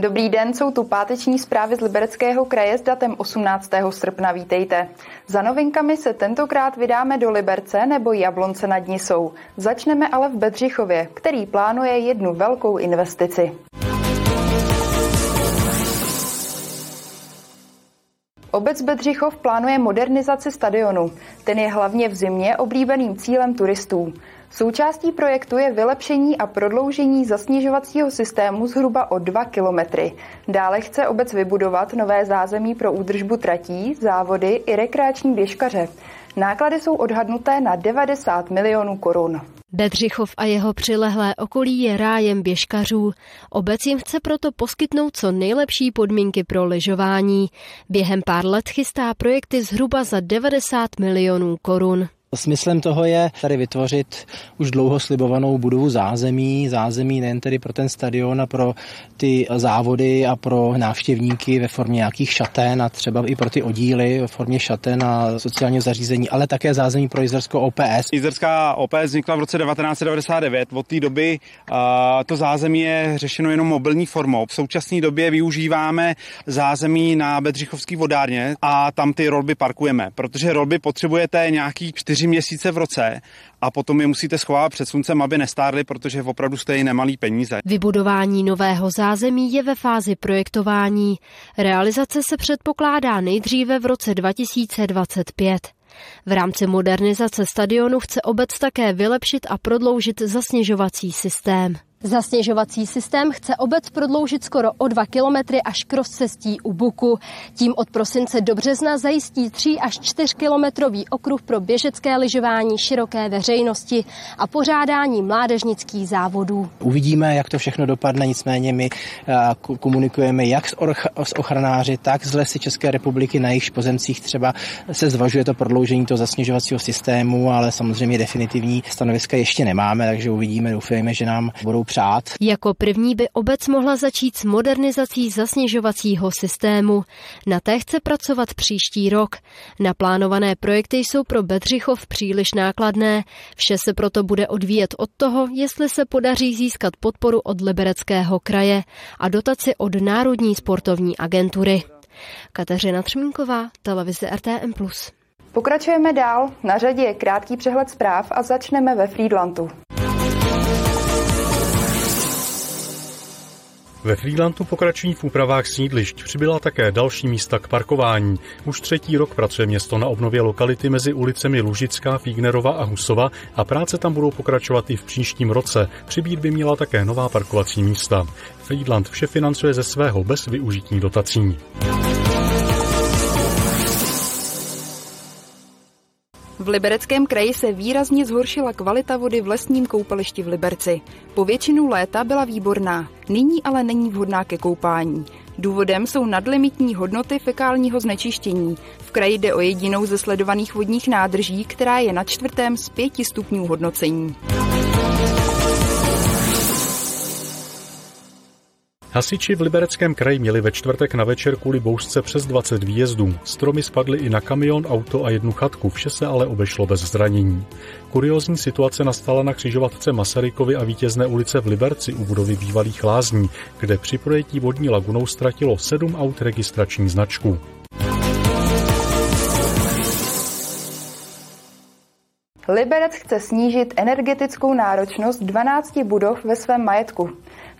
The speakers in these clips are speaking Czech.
Dobrý den, jsou tu páteční zprávy z Libereckého kraje s datem 18. srpna. Vítejte. Za novinkami se tentokrát vydáme do Liberce nebo Jablonce nad Nisou. Začneme ale v Bedřichově, který plánuje jednu velkou investici. Obec Bedřichov plánuje modernizaci stadionu. Ten je hlavně v zimě oblíbeným cílem turistů. Součástí projektu je vylepšení a prodloužení zasněžovacího systému zhruba o 2 kilometry. Dále chce obec vybudovat nové zázemí pro údržbu tratí, závody i rekreační běžkaře. Náklady jsou odhadnuté na 90 milionů korun. Bedřichov a jeho přilehlé okolí je rájem běžkařů. Obec jim chce proto poskytnout co nejlepší podmínky pro lyžování. Během pár let chystá projekty zhruba za 90 milionů korun. Smyslem toho je tady vytvořit už dlouho slibovanou budovu zázemí nejen tedy pro ten stadion a pro ty závody a pro návštěvníky ve formě nějakých šaten a třeba i pro ty oddíly ve formě šaten a sociálního zařízení, ale také zázemí pro Jizerskou OPS. Jizerská OPS vznikla v roce 1999, od té doby to zázemí je řešeno jenom mobilní formou. V současné době využíváme zázemí na Bedřichovské vodárně a tam ty rolby parkujeme, protože rolby potřebujete nějaký 4 měsíce v roce a potom je musíte schovávat před sluncem, aby nestárly, protože opravdu stojí nemalý peníze. Vybudování nového zázemí je ve fázi projektování. Realizace se předpokládá nejdříve v roce 2025. V rámci modernizace stadionu chce obec také vylepšit a prodloužit zasněžovací systém. Zasněžovací systém chce obec prodloužit skoro o 2 kilometry až k rozcestí u Buku. Tím od prosince do března zajistí 3 až 4 kilometrový okruh pro běžecké lyžování široké veřejnosti a pořádání mládežnických závodů. Uvidíme, jak to všechno dopadne, nicméně my komunikujeme jak s ochranáři, tak z Lesy České republiky, na jejich pozemcích třeba se zvažuje to prodloužení toho zasněžovacího systému, ale samozřejmě definitivní stanoviska ještě nemáme, takže uvidíme, doufejme, že nám budou přát. Jako první by obec mohla začít s modernizací zasněžovacího systému. Na té chce pracovat příští rok. Naplánované projekty jsou pro Bedřichov příliš nákladné. Vše se proto bude odvíjet od toho, jestli se podaří získat podporu od Libereckého kraje a dotaci od Národní sportovní agentury. Kateřina Třmínková, Televize RTM+. Pokračujeme dál. Na řadě je krátký přehled zpráv a začneme ve Frýdlantu. Ve Frýdlantu pokračují v úpravách sídlišť, přibyla také další místa k parkování. Už třetí rok pracuje město na obnově lokality mezi ulicemi Lužická, Fígnerova a Husova a práce tam budou pokračovat i v příštím roce. Přibýt by měla také nová parkovací místa. Frýdlant vše financuje ze svého bez využití dotací. V Libereckém kraji se výrazně zhoršila kvalita vody v lesním koupališti v Liberci. Po většinu léta byla výborná, nyní ale není vhodná ke koupání. Důvodem jsou nadlimitní hodnoty fekálního znečištění. V kraji jde o jedinou ze sledovaných vodních nádrží, která je na 4. z 5 stupňů hodnocení. Hasiči v Libereckém kraji měli ve čtvrtek na večer kvůli bouřce přes 20 výjezdů. Stromy spadly i na kamion, auto a jednu chatku, vše se ale obešlo bez zranění. Kuriózní situace nastala na křižovatce Masarykovy a Vítězné ulice v Liberci u budovy bývalých lázní, kde při projetí vodní lagunou ztratilo 7 aut registrační značku. Liberec chce snížit energetickou náročnost 12 budov ve svém majetku.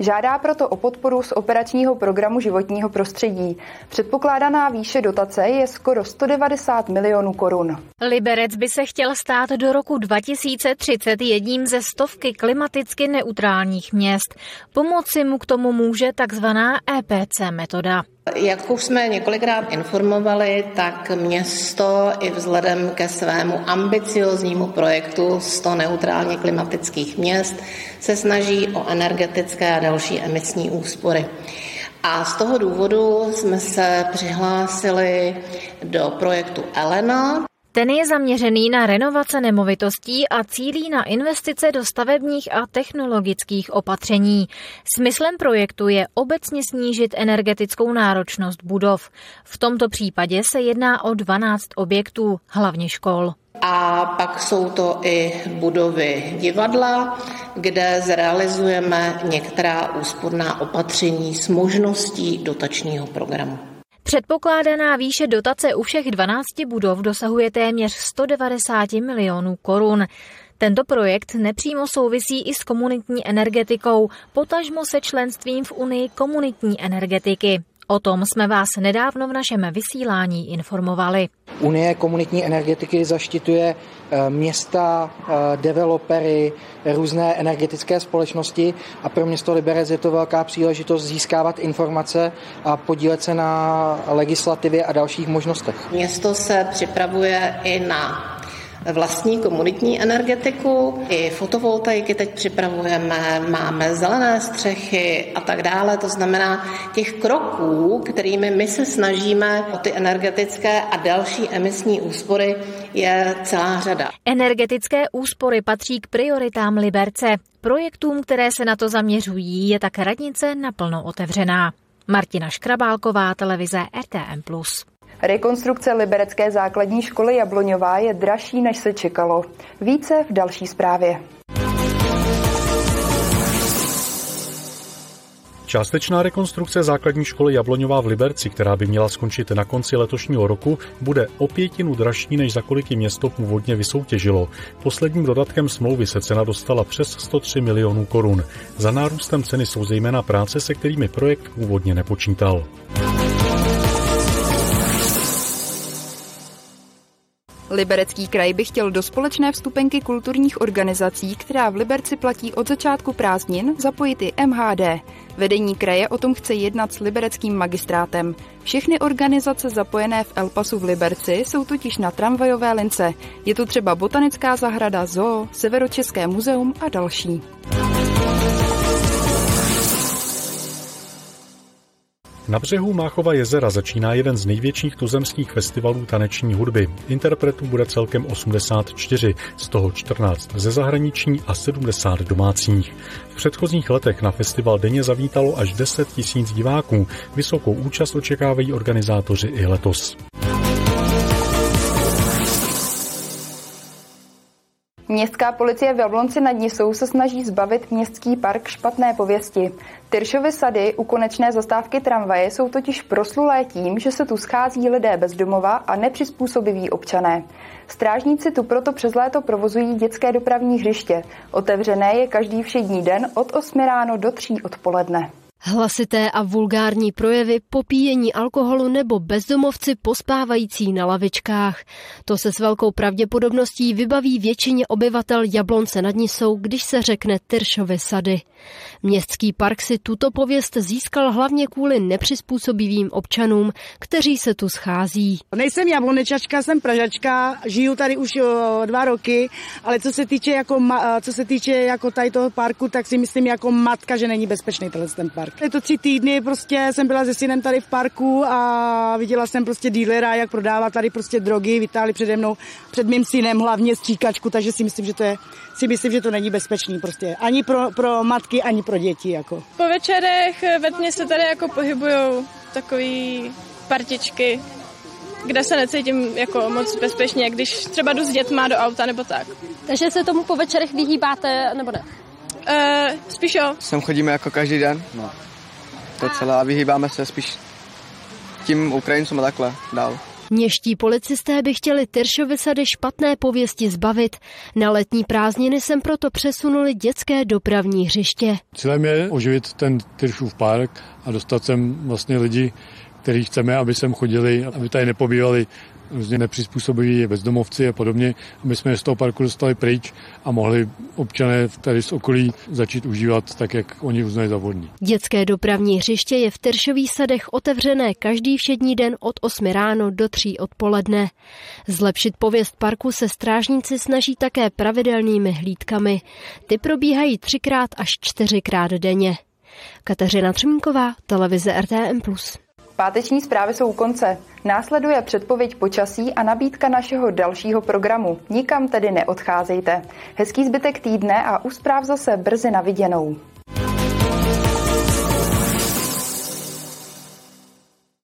Žádá proto o podporu z operačního programu životního prostředí. Předpokládaná výše dotace je skoro 190 milionů korun. Liberec by se chtěl stát do roku 2030 jedním ze stovky klimaticky neutrálních měst. Pomoci mu k tomu může takzvaná EPC metoda. Jak už jsme několikrát informovali, tak město i vzhledem ke svému ambicioznímu projektu 100 neutrálně klimatických měst se snaží o energetické a další emisní úspory. A z toho důvodu jsme se přihlásili do projektu Elena. Ten je zaměřený na renovace nemovitostí a cílí na investice do stavebních a technologických opatření. Smyslem projektu je obecně snížit energetickou náročnost budov. V tomto případě se jedná o 12 objektů, hlavně škol. A pak jsou to i budovy divadla, kde zrealizujeme některá úsporná opatření s možností dotačního programu. Předpokládaná výše dotace u všech 12 budov dosahuje téměř 190 milionů korun. Tento projekt nepřímo souvisí i s komunitní energetikou, potažmo se členstvím v Unii komunitní energetiky. O tom jsme vás nedávno v našem vysílání informovali. Unie komunitní energetiky zaštiťuje města, developery, různé energetické společnosti a pro město Liberec je to velká příležitost získávat informace a podílet se na legislativě a dalších možnostech. Město se připravuje i na vlastní komunitní energetiku, i fotovoltaiky teď připravujeme, máme zelené střechy a tak dále. To znamená, těch kroků, kterými my se snažíme o ty energetické a další emisní úspory, je celá řada. Energetické úspory patří k prioritám Liberce. Projektům, které se na to zaměřují, je tak radnice naplno otevřená. Martina Škrabálková, televize RTM+. Rekonstrukce liberecké základní školy Jabloňová je dražší, než se čekalo. Více v další zprávě. Částečná rekonstrukce základní školy Jabloňová v Liberci, která by měla skončit na konci letošního roku, bude o 1/5 dražší, než za kolik ji město původně vysoutěžilo. Posledním dodatkem smlouvy se cena dostala přes 103 milionů korun. Za nárůstem ceny jsou zejména práce, se kterými projekt původně nepočítal. Liberecký kraj by chtěl do společné vstupenky kulturních organizací, která v Liberci platí od začátku prázdnin, zapojit i MHD. Vedení kraje o tom chce jednat s libereckým magistrátem. Všechny organizace zapojené v Elpassu v Liberci jsou totiž na tramvajové lince. Je to třeba Botanická zahrada, zoo, Severočeské muzeum a další. Na břehu Máchova jezera začíná jeden z největších tuzemských festivalů taneční hudby. Interpretů bude celkem 84, z toho 14 ze zahraničí a 70 domácích. V předchozích letech na festival denně zavítalo až 10 tisíc diváků. Vysokou účast očekávají organizátoři i letos. Městská policie v Jablonci nad Nisou se snaží zbavit městský park špatné pověsti. Tyršovy sady u konečné zastávky tramvaje jsou totiž proslulé tím, že se tu schází lidé bez domova a nepřizpůsobiví občané. Strážníci tu proto přes léto provozují dětské dopravní hřiště. Otevřené je každý všední den od 8 ráno do 3 odpoledne. Hlasité a vulgární projevy, popíjení alkoholu nebo bezdomovci pospávající na lavičkách. To se s velkou pravděpodobností vybaví většině obyvatel Jablonce nad Nisou, když se řekne Tyršovy sady. Městský park si tuto pověst získal hlavně kvůli nepřizpůsobivým občanům, kteří se tu schází. Nejsem jablonečačka, jsem pražačka, žiju tady už 2 roky, ale co se týče jako tady toho parku, tak si myslím jako matka, že není bezpečný ten park. Je to 3 týdny, prostě jsem byla se synem tady v parku a viděla jsem prostě dílera, jak prodává tady prostě drogy, vytáhli přede mnou, před mým synem hlavně stříkačku, takže si myslím, že to není bezpečný prostě. Ani pro matky, ani pro děti jako. Po večerech ve dně se tady jako pohybujou takový partičky, kde se necítím jako moc bezpečně, když třeba jdu s dětma do auta nebo tak. Takže se tomu po večerech vyhýbáte nebo ne? Spíš jo. Sem chodíme jako každý den, no. To celé a vyhýbáme se spíš tím Ukrajincům a takhle dál. Měští policisté by chtěli Tyršovy sady špatné pověsti zbavit. Na letní prázdniny sem proto přesunuli dětské dopravní hřiště. Cílem je oživit ten Tyršův park a dostat sem vlastně lidi, kteří chceme, aby sem chodili, aby tady nepobývali různě nepřizpůsobiví, bezdomovci a podobně, aby jsme z toho parku dostali pryč a mohli občané tady z okolí začít užívat tak, jak oni uznají za vhodný. Dětské dopravní hřiště je v Tyršových sadech otevřené každý všední den od 8 ráno do 3 odpoledne. Zlepšit pověst parku se strážníci snaží také pravidelnými hlídkami. Ty probíhají 3x až 4x denně. Kateřina Třmínková, televize RTM+. Páteční zprávy jsou u konce. Následuje předpověď počasí a nabídka našeho dalšího programu. Nikam tedy neodcházejte. Hezký zbytek týdne a u zpráv zase brzy na viděnou.